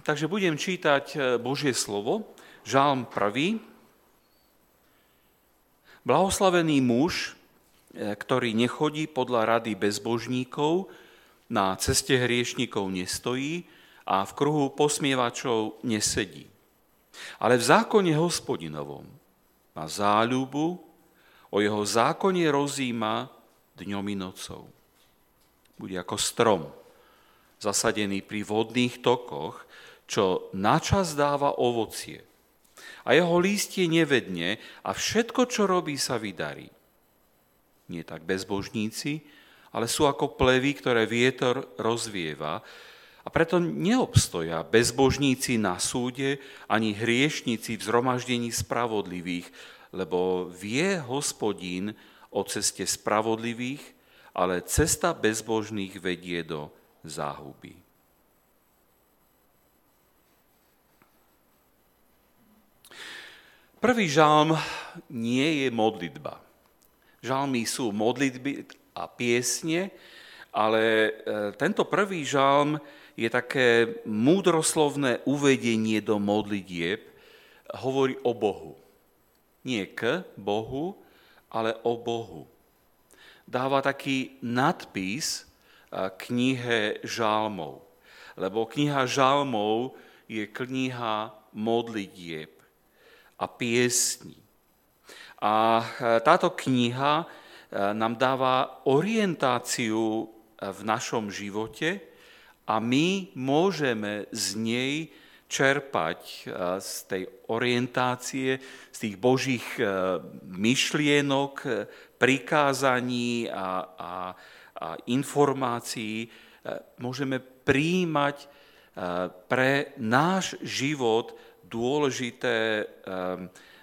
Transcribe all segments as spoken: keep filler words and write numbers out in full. Takže budem čítať Božie slovo, Žalm prvý. Blahoslavený muž, ktorý nechodí podľa rady bezbožníkov, na ceste hriešnikov nestojí a v kruhu posmievačov nesedí. Ale v zákone Hospodinovom má záľubu, o jeho zákone rozíma dňom i nocou. Bude ako strom zasadený pri vodných tokoch, čo načas dáva ovocie. A jeho lístie nevedne a všetko, čo robí, sa vydarí. Nie tak bezbožníci, ale sú ako plevy, ktoré vietor rozvieva, a preto neobstoja bezbožníci na súde, ani hriešnici v zhromaždení spravodlivých, lebo vie Hospodín o ceste spravodlivých, ale cesta bezbožných vedie do záhuby. Prvý žalm nie je modlitba. Žalmy sú modlitby a piesne, ale tento prvý žalm je také múdroslovné uvedenie do modlitieb, hovorí o Bohu. Nie k Bohu, ale o Bohu. Dáva taký nadpis knihe žalmov, lebo kniha žalmov je kniha modlitieb a piesní. A táto kniha nám dáva orientáciu v našom živote a my môžeme z nej čerpať z tej orientácie, z tých božích myšlienok, prikázaní a, a, a informácií. Môžeme prijímať pre náš život dôležité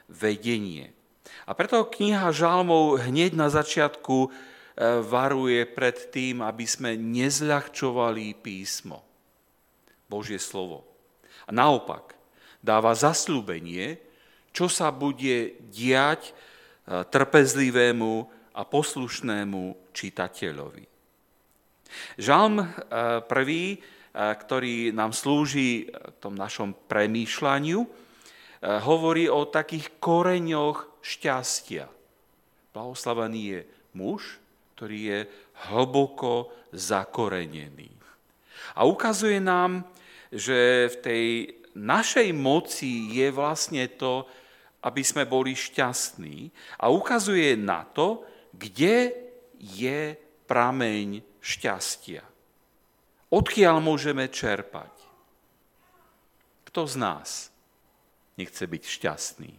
vedenie. A preto kniha Žalmov hneď na začiatku varuje pred tým, aby sme nezľahčovali písmo, Božie slovo. A naopak, dáva zasľúbenie, čo sa bude diať trpezlivému a poslušnému čitateľovi. Žalm prvý, ktorý nám slúži v tom našom premýšľaniu, hovorí o takých koreňoch šťastia. Blahoslavený je muž, ktorý je hlboko zakorenený. A ukazuje nám, že v tej našej moci je vlastne to, aby sme boli šťastní, a ukazuje na to, kde je prameň šťastia. Odkiaľ môžeme čerpať? Kto z nás nechce byť šťastný?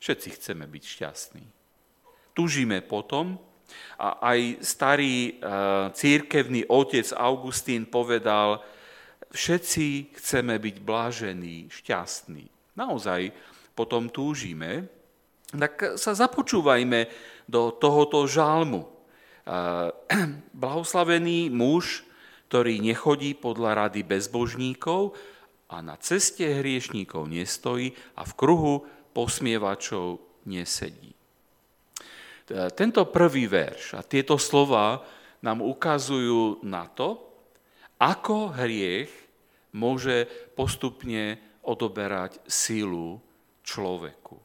Všetci chceme byť šťastní. Tužíme potom, a aj starý cirkevný otec Augustín povedal, všetci chceme byť blážení, šťastní. Naozaj potom túžime, tak sa započúvajme do tohoto žalmu. Blahoslavený muž, ktorý nechodí podľa rady bezbožníkov a na ceste hriešníkov nestojí a v kruhu posmievačov nesedí. Tento prvý verš a tieto slova nám ukazujú na to, ako hriech môže postupne odoberať silu človeku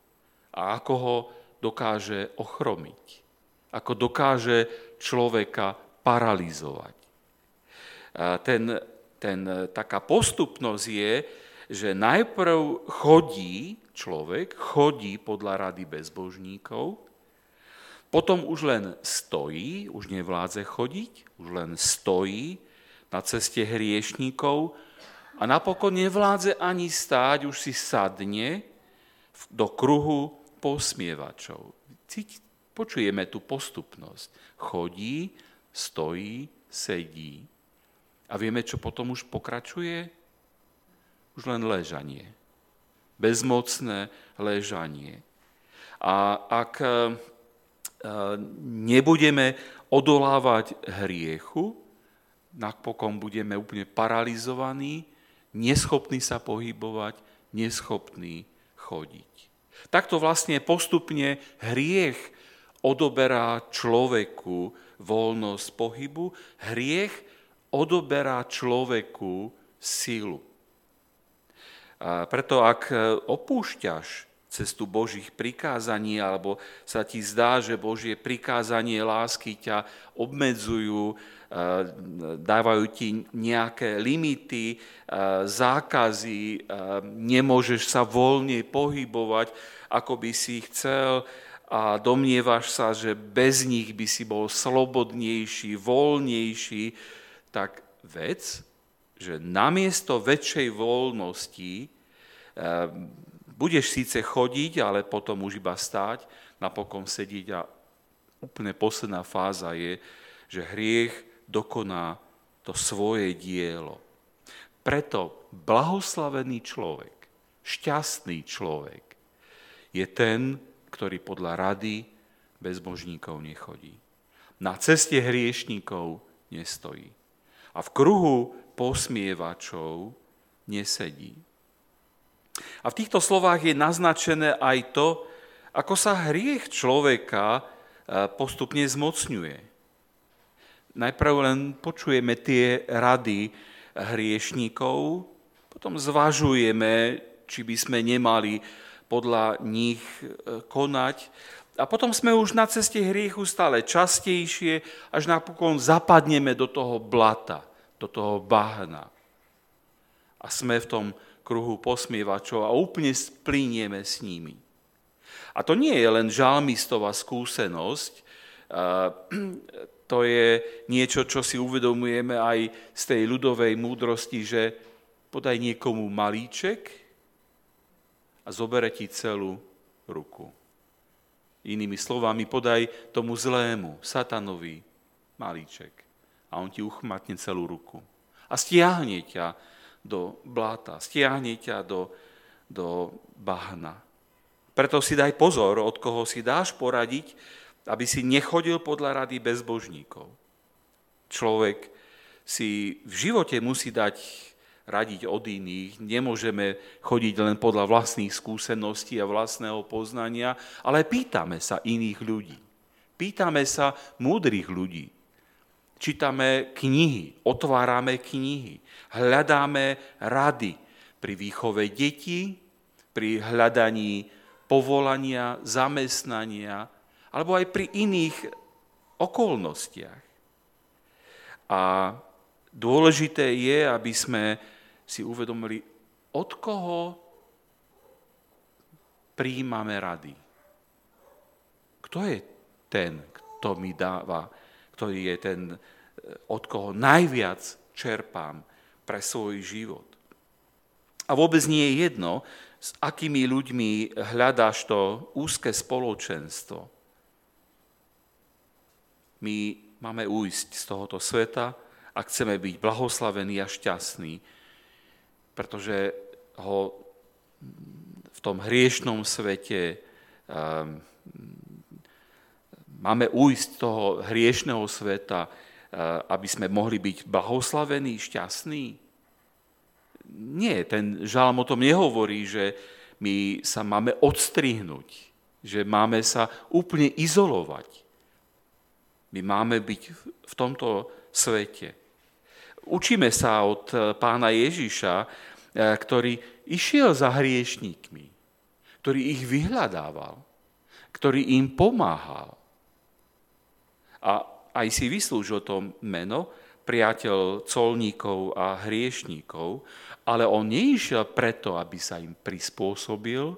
a ako ho dokáže ochromiť, ako dokáže človeka paralyzovať. Ten, ten, taká postupnosť je, že najprv chodí človek, chodí podľa rady bezbožníkov, potom už len stojí, už nevládze chodiť, už len stojí na ceste hriešníkov a napokon nevládze ani stáť, už si sadne do kruhu posmievačov. Cíti, Počujeme tú postupnosť. Chodí, stojí, sedí. A vieme, čo potom už pokračuje? Už len ležanie. Bezmocné ležanie. A ak nebudeme odolávať hriechu, napokon budeme úplne paralizovaní, neschopní sa pohybovať, neschopní chodiť. Takto vlastne postupne hriech odoberá človeku voľnosť pohybu, hriech odoberá človeku sílu. A preto ak opúšťaš cestu Božích prikázaní, alebo sa ti zdá, že Božie prikázanie lásky ťa obmedzujú, dávajú ti nejaké limity, zákazy, nemôžeš sa voľne pohybovať, ako by si chcel, a domnievaš sa, že bez nich by si bol slobodnejší, voľnejší, tak vec, že namiesto väčšej voľnosti budeš síce chodiť, ale potom už iba stáť, napokon sedieť, a úplne posledná fáza je, že hriech dokoná to svoje dielo. Preto blahoslavený človek, šťastný človek je ten, ktorý podľa rady bezbožníkov nechodí. Na ceste hriešníkov nestojí. A v kruhu posmievačov nesedí. A v týchto slovách je naznačené aj to, ako sa hriech človeka postupne zmocňuje. Najprv len počujeme tie rady hriešníkov, potom zvažujeme, či by sme nemali podľa nich konať. A potom sme už na ceste hriechu stále častejšie, až napokon zapadneme do toho blata, do toho bahna. A sme v tom kruhu posmievačov a úplne splínieme s nimi. A to nie je len žalmistová skúsenosť, to je niečo, čo si uvedomujeme aj z tej ľudovej múdrosti, že podaj niekomu malíček, a zobere ti celú ruku. Inými slovami, podaj tomu zlému, satanovi, malíček. A on ti uchmatne celú ruku. A stiahne ťa do bláta, stiahne ťa do, do bahna. Preto si daj pozor, od koho si dáš poradiť, aby si nechodil podľa rady bezbožníkov. Človek si v živote musí dať radiť od iných, nemôžeme chodiť len podľa vlastných skúseností a vlastného poznania, ale pýtame sa iných ľudí. Pýtame sa múdrych ľudí. Čítame knihy, otvárame knihy, hľadáme rady pri výchove detí, pri hľadaní povolania, zamestnania, alebo aj pri iných okolnostiach. A dôležité je, aby sme si uvedomili, od koho prijímame rady. Kto je ten, kto mi dáva, kto je ten, od koho najviac čerpám pre svoj život. A vôbec nie je jedno, s akými ľuďmi hľadáš to úzke spoločenstvo. My máme újsť z tohoto sveta a chceme byť blahoslavení a šťastní, pretože ho v tom hriešnom svete um, máme újsť toho hriešného sveta, uh, aby sme mohli byť blahoslavení, šťastní. Nie, ten žalm o tom nehovorí, že my sa máme odstrihnúť, že máme sa úplne izolovať. My máme byť v tomto svete. Učíme sa od pána Ježiša, ktorý išiel za hriešníkmi, ktorý ich vyhľadával, ktorý im pomáhal. A aj si vyslúžil to meno, priateľ colníkov a hriešníkov, ale on neišiel preto, aby sa im prispôsobil,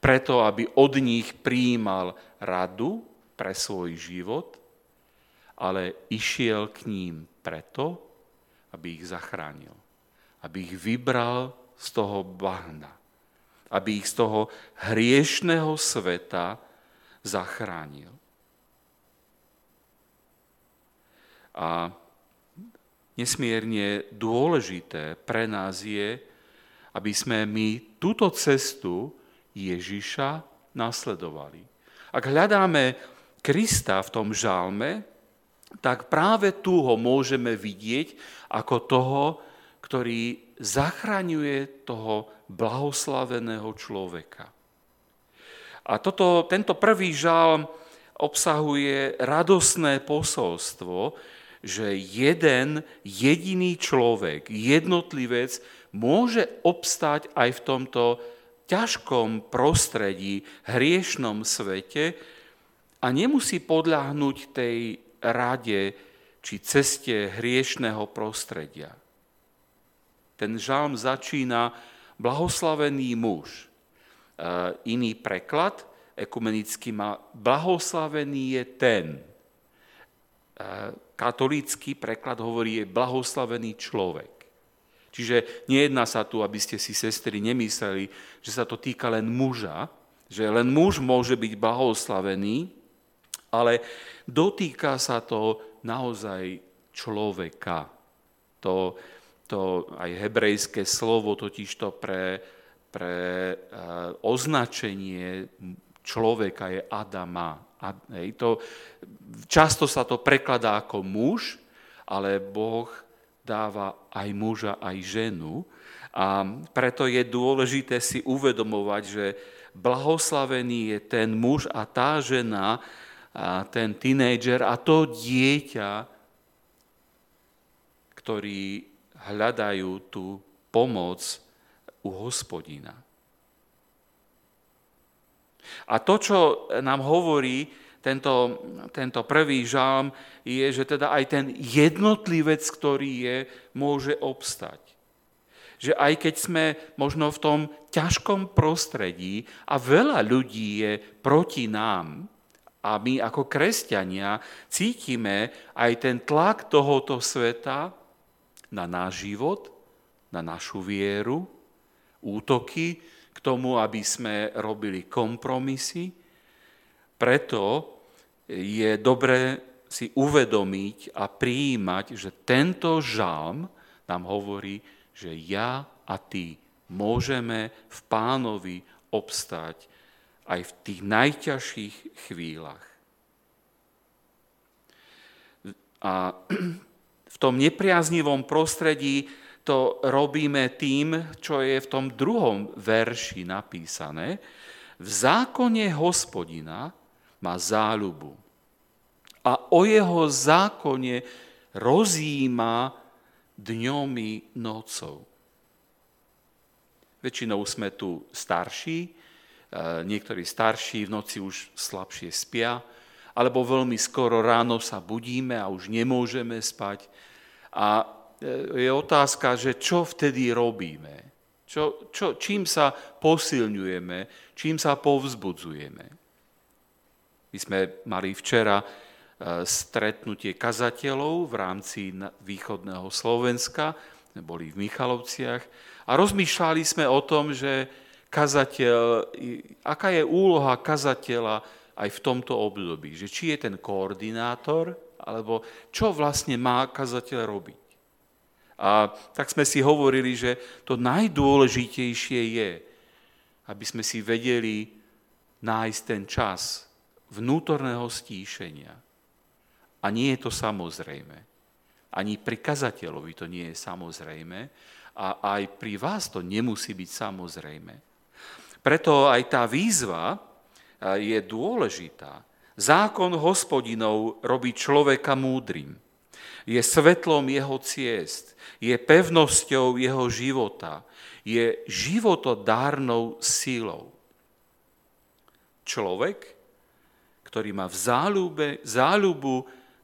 preto, aby od nich prijímal radu pre svoj život, ale išiel k ním preto, aby ich zachránil, aby ich vybral z toho bahna, aby ich z toho hriešného sveta zachránil. A nesmierne dôležité pre nás je, aby sme my túto cestu Ježiša nasledovali. Ak hľadáme Krista v tom žalme, tak práve tu ho môžeme vidieť ako toho, ktorý zachraňuje toho blahoslaveného človeka. A toto, tento prvý žalm obsahuje radosné posolstvo, že jeden jediný človek, jednotlivec, môže obstáť aj v tomto ťažkom prostredí, hriešnom svete a nemusí podľahnúť tej rade či ceste hriešného prostredia. Ten žalm začína blahoslavený muž. Iný preklad ekumenický má blahoslavený je ten. Katolícky preklad hovorí je blahoslavený človek. Čiže nejedná sa tu, aby ste si, sestry, nemysleli, že sa to týka len muža, že len muž môže byť blahoslavený, ale dotýka sa to naozaj človeka. To, to aj hebrejské slovo totižto pre, pre označenie človeka je Adama. To, často sa to prekladá ako muž, ale Boh dáva aj muža, aj ženu. A preto je dôležité si uvedomovať, že blahoslavený je ten muž a tá žena, a ten tínedžer a to dieťa, ktorí hľadajú tú pomoc u Hospodina. A to, čo nám hovorí Tento, tento prvý žalm je, že teda aj ten jednotlivec, ktorý je, môže obstať. Že aj keď sme možno v tom ťažkom prostredí a veľa ľudí je proti nám a my ako kresťania cítime aj ten tlak tohoto sveta na náš život, na našu vieru, útoky k tomu, aby sme robili kompromisy. Preto je dobré si uvedomiť a prijímať, že tento žalm nám hovorí, že ja a ty môžeme v Pánovi obstať aj v tých najťažších chvíľach. A v tom nepriaznivom prostredí to robíme tým, čo je v tom druhom verši napísané. V zákone Hospodina má záľubu a o jeho zákone rozjíma dňom i nocou. Väčšinou sme tu starší, niektorí starší v noci už slabšie spia, alebo veľmi skoro ráno sa budíme a už nemôžeme spať. A je otázka, že čo vtedy robíme? Čo, čo, čím sa posilňujeme? Čím sa povzbudzujeme? My sme mali včera stretnutie kazateľov v rámci východného Slovenska, boli v Michalovciach a rozmýšľali sme o tom, že kazateľ, aká je úloha kazateľa aj v tomto období, že či je ten koordinátor, alebo čo vlastne má kazateľ robiť. A tak sme si hovorili, že to najdôležitejšie je, aby sme si vedeli nájsť ten čas vnútorného stíšenia. A nie je to samozrejme. Ani pri kazateľovi to nie je samozrejme a aj pri vás to nemusí byť samozrejme. Preto aj tá výzva je dôležitá. Zákon Hospodinov robí človeka múdrym. Je svetlom jeho ciest, je pevnosťou jeho života, je životodárnou silou. Človek, ktorý má v záľube, záľubu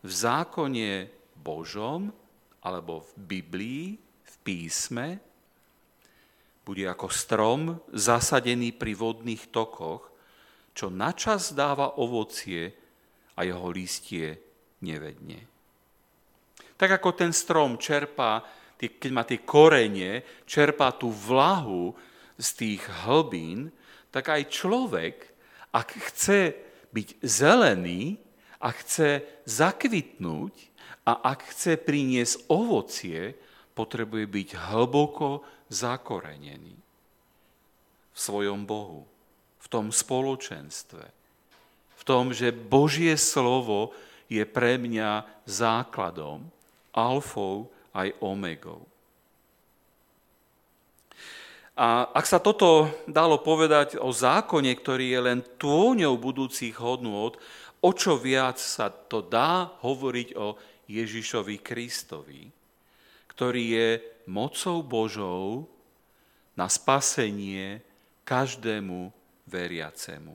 v zákone Božom, alebo v Biblii, v písme, bude ako strom zasadený pri vodných tokoch, čo načas dáva ovocie a jeho listie nevedne. Tak ako ten strom čerpá, keď má tie korene, čerpá tú vlahu z tých hlbín, tak aj človek, ak chce byť zelený a chce zakvitnúť a ak chce priniesť ovocie, potrebuje byť hlboko zakorenený v svojom Bohu, v tom spoločenstve, v tom, že Božie slovo je pre mňa základom, alfou aj omegou. A ak sa toto dalo povedať o zákone, ktorý je len tôňou budúcich hodnôt, o čo viac sa to dá hovoriť o Ježišovi Kristovi, ktorý je mocou Božou na spasenie každému veriacemu.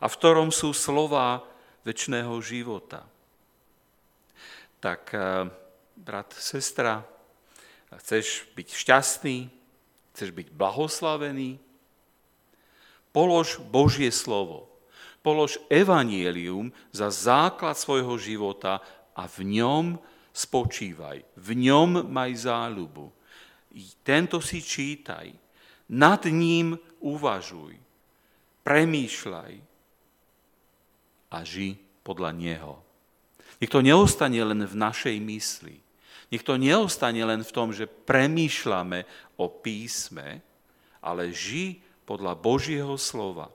A v ktorom sú slová večného života. Tak, brat, sestra, chceš byť šťastný, chceš byť blahoslavený? Polož Božie slovo, polož evanjelium za základ svojho života a v ňom spočívaj, v ňom maj záľubu. Tento si čítaj, nad ním uvažuj, premýšľaj a ži podľa neho. Nech to neostane len v našej mysli, nech to neostane len v tom, že premýšľame o písme, ale ži podľa Božieho slova.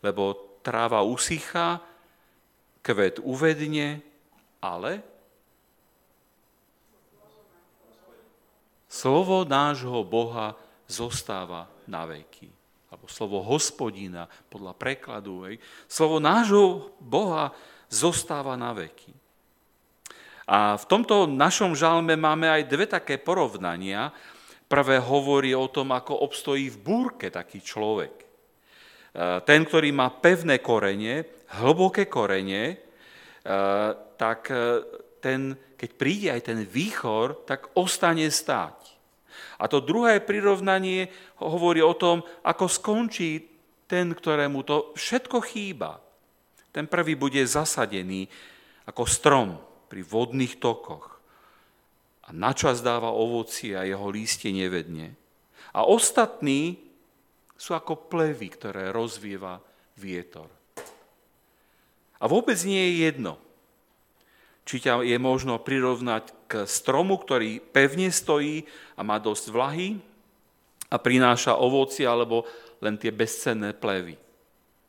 Lebo tráva usychá, kvet uvedne, ale slovo nášho Boha zostáva na veky. Alebo slovo Hospodina, podľa prekladu. Hej. Slovo nášho Boha zostáva na veky. A v tomto našom žalme máme aj dve také porovnania. Prvé hovorí o tom, ako obstojí v búrke taký človek. Ten, ktorý má pevné korene, hlboké korene, tak ten, keď príde aj ten výchor, tak ostane stáť. A to druhé prirovnanie hovorí o tom, ako skončí ten, ktorému to všetko chýba. Ten prvý bude zasadený ako strom pri vodných tokoch. A načas dáva ovocie a jeho lístie nevedne. A ostatní sú ako plevy, ktoré rozvieva vietor. A vôbec nie je jedno, či ťa je možno prirovnať k stromu, ktorý pevne stojí a má dosť vlahy a prináša ovocie, alebo len tie bezcenné plevy,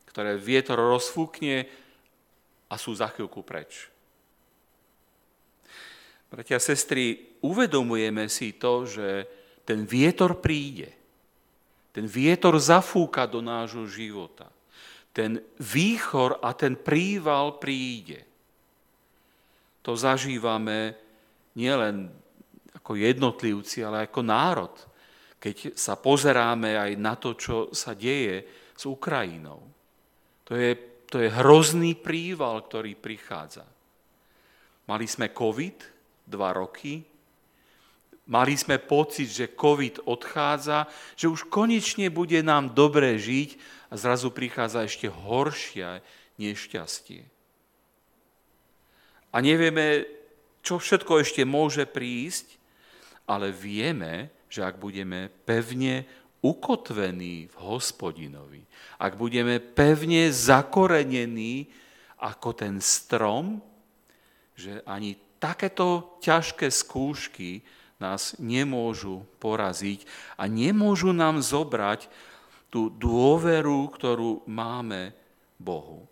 ktoré vietor rozfúkne a sú za chvíľku preč. Bratia a sestry, uvedomujeme si to, že ten vietor príde. Ten vietor zafúka do nášho života. Ten výchor a ten príval príde. To zažívame nielen ako jednotlivci, ale ako národ, keď sa pozeráme aj na to, čo sa deje s Ukrajinou. To je, to je hrozný príval, ktorý prichádza. Mali sme COVID dva roky, mali sme pocit, že COVID odchádza, že už konečne bude nám dobre žiť a zrazu prichádza ešte horšie nešťastie. A nevieme, čo všetko ešte môže prísť, ale vieme, že ak budeme pevne ukotvení v Hospodinovi, ak budeme pevne zakorenení ako ten strom, že ani takéto ťažké skúšky nás nemôžu poraziť a nemôžu nám zobrať tú dôveru, ktorú máme Bohu.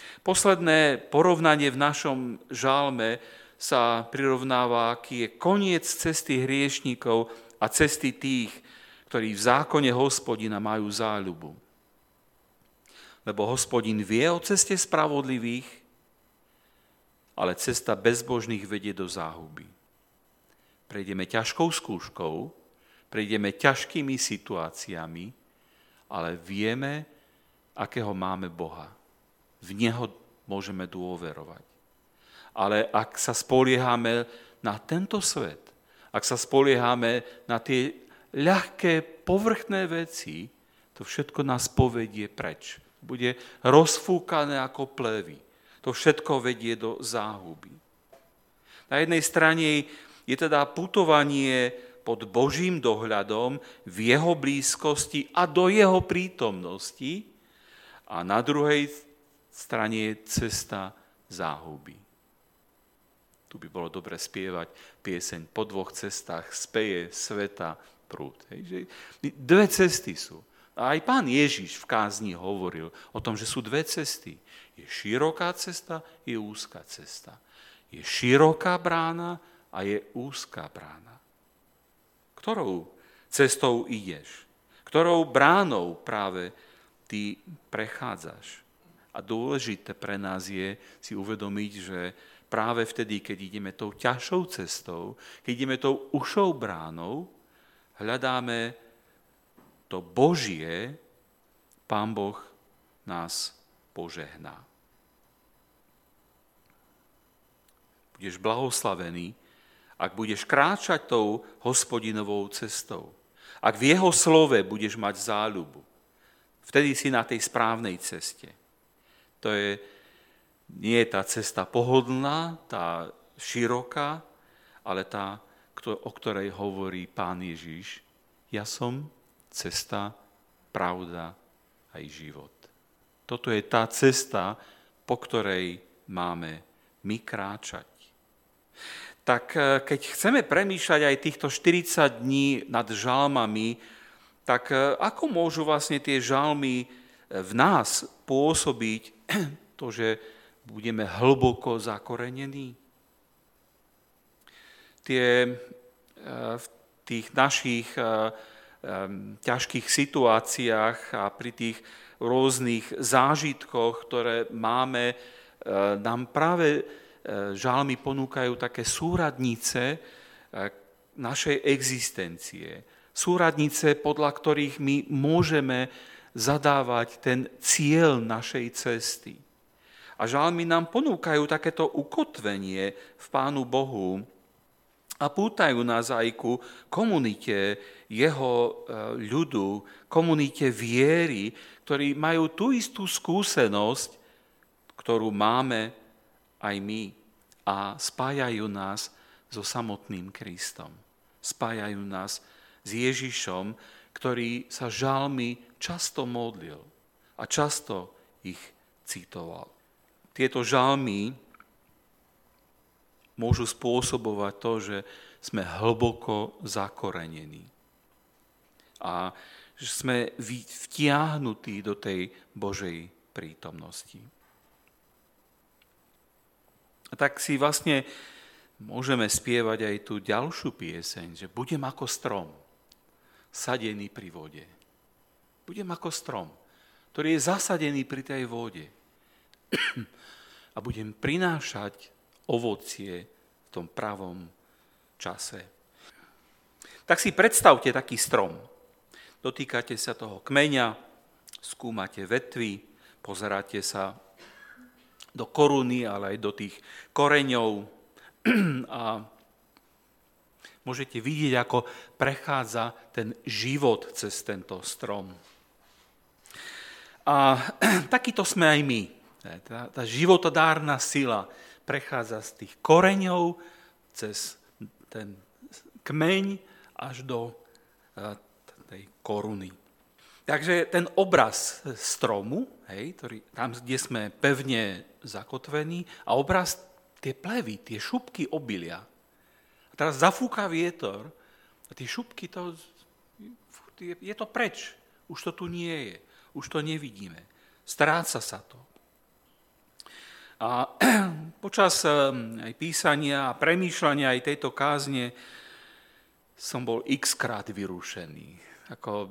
Posledné porovnanie v našom žalme sa prirovnáva, aký je koniec cesty hriešnikov a cesty tých, ktorí v zákone Hospodina majú záľubu. Lebo Hospodin vie o ceste spravodlivých, ale cesta bezbožných vedie do záhuby. Prejdeme ťažkou skúškou, prejdeme ťažkými situáciami, ale vieme, akého máme Boha. V neho môžeme dôverovať. Ale ak sa spoliehame na tento svet, ak sa spoliehame na tie ľahké, povrchné veci, to všetko nás povedie preč. Bude rozfúkané ako plevy. To všetko vedie do záhuby. Na jednej strane je teda putovanie pod Božím dohľadom v jeho blízkosti a do jeho prítomnosti a na druhej strane je cesta záhuby. Tu by bolo dobre spievať pieseň Po dvoch cestách speje sveta prúd. Dve cesty sú. A aj pán Ježiš v kázni hovoril o tom, že sú dve cesty. Je široká cesta, je úzká cesta. Je široká brána a je úzká brána. Ktorou cestou ideš? Ktorou bránou práve ty prechádzaš? A dôležité pre nás je si uvedomiť, že práve vtedy, keď ideme tou ťažšou cestou, keď ideme tou ušou bránou, hľadáme to Božie, Pán Boh nás požehná. Budeš blahoslavený, ak budeš kráčať tou Hospodinovou cestou. Ak v jeho slove budeš mať záľubu, vtedy si na tej správnej ceste. To je, nie je tá cesta pohodlná, tá široká, ale tá, o ktorej hovorí Pán Ježiš. Ja som cesta, pravda aj život. Toto je tá cesta, po ktorej máme my kráčať. Tak keď chceme premýšľať aj týchto štyridsať dní nad žalmami, tak ako môžu vlastne tie žalmy v nás pôsobiť to, že budeme hlboko zakorenení? Tie v tých našich ťažkých situáciách a pri tých rôznych zážitkoch, ktoré máme, nám práve žalmy ponúkajú také súradnice našej existencie. Súradnice, podľa ktorých my môžeme zadávať ten cieľ našej cesty. A žalmy nám ponúkajú takéto ukotvenie v Pánu Bohu a pútajú nás aj ku komunite jeho ľudu, komunite viery, ktorí majú tú istú skúsenosť, ktorú máme aj my, a spájajú nás so samotným Kristom. Spájajú nás s Ježišom, ktorý sa žalmi často modlil a často ich citoval. Tieto žalmy môžu spôsobovať to, že sme hlboko zakorenení a že sme vtiahnutí do tej Božej prítomnosti. A tak si vlastne môžeme spievať aj tú ďalšiu pieseň, že budem ako strom, sadený pri vode. Budem ako strom, ktorý je zasadený pri tej vode. A budem prinášať ovocie v tom pravom čase. Tak si predstavte taký strom. Dotýkate sa toho kmeňa, skúmate vetvy, pozeráte sa do koruny, ale aj do tých koreňov a môžete vidieť, ako prechádza ten život cez tento strom. A takýto sme aj my. Tá, tá životodárna sila prechádza z tých koreňov cez ten kmeň až do tej koruny. Takže ten obraz stromu, hej, ktorý, tam, kde sme pevne zakotvení, a obraz tie plevy, tie šupky obilia. A teraz zafúka vietor a tie šupky, to, je to preč. Už to tu nie je. Už to nevidíme. Stráca sa to. A počas aj písania a premýšľania aj tejto kázne som bol x-krát vyrušený. Ako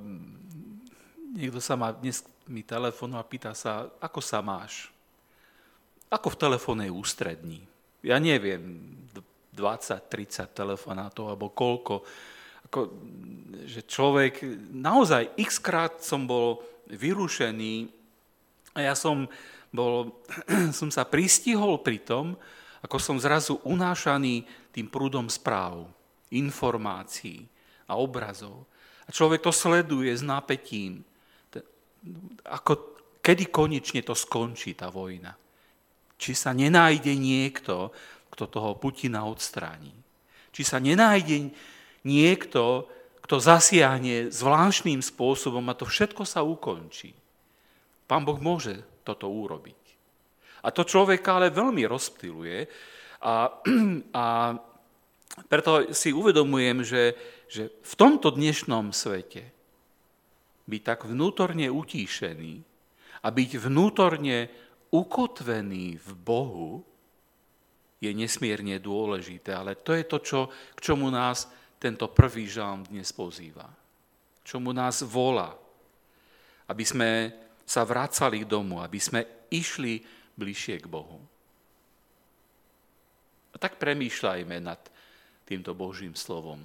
niekto sa ma dnes mi telefonuje a pýta sa, ako sa máš? Ako v telefóne ústrední. Ja neviem, dvadsať tridsať telefonátov alebo koľko. Ako, že človek, naozaj x-krát som bol vyrušený a ja som, bol, som sa pristihol pri tom, ako som zrazu unášaný tým prúdom správ, informácií a obrazov. A človek to sleduje s napätím. Ako, kedy konečne to skončí tá vojna? Či sa nenájde niekto, kto toho Putina odstráni? Či sa nenájde niekto, kto zasiahne zvláštnym spôsobom a to všetko sa ukončí? Pán Boh môže toto urobiť. A to človeka ale veľmi rozptyluje a, a preto si uvedomujem, že, že v tomto dnešnom svete byť tak vnútorne utíšený a byť vnútorne ukotvený v Bohu je nesmierne dôležité. Ale to je to, čo, k čomu nás tento prvý žalm dnes pozýva. K čomu nás volá. Aby sme sa vracali k domu, aby sme išli bližšie k Bohu. tak premýšľajme nad týmto Božím slovom.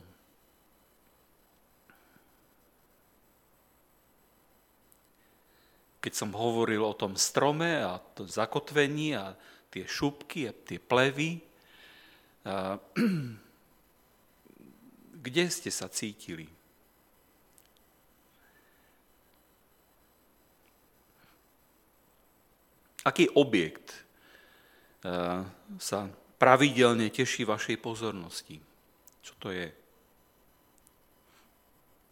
Keď som hovoril o tom strome a to zakotvení a tie šupky a tie plevy, a kde ste sa cítili? Aký objekt sa pravidelne teší vašej pozornosti? Čo to je?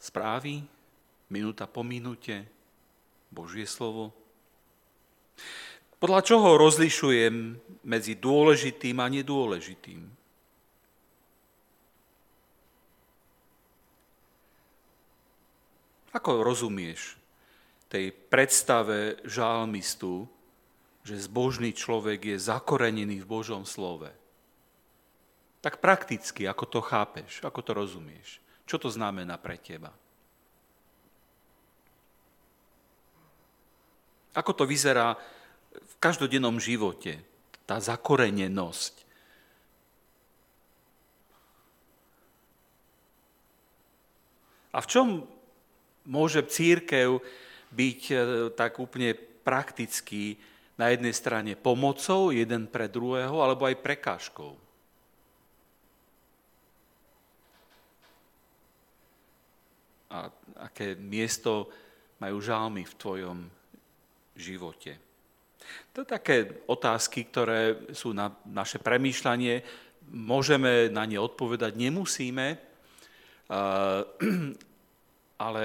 Správy? Minúta po minúte? Božie slovo? Podľa čoho rozlišujem medzi dôležitým a nedôležitým? Ako rozumieš tej predstave žalmistu, že zbožný človek je zakorenený v Božom slove? Tak prakticky, ako to chápeš, ako to rozumieš? Čo to znamená pre teba? Ako to vyzerá v každodennom živote, tá zakorenenosť? A v čom môže cirkev byť tak úplne prakticky na jednej strane pomocou, jeden pre druhého, alebo aj prekážkou? A aké miesto majú žalmy v tvojom živote? To sú také otázky, ktoré sú na naše premýšľanie. Môžeme na ne odpovedať, nemusíme, ale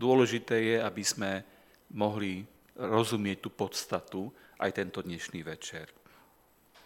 dôležité je, aby sme mohli rozumieť tú podstatu aj tento dnešný večer.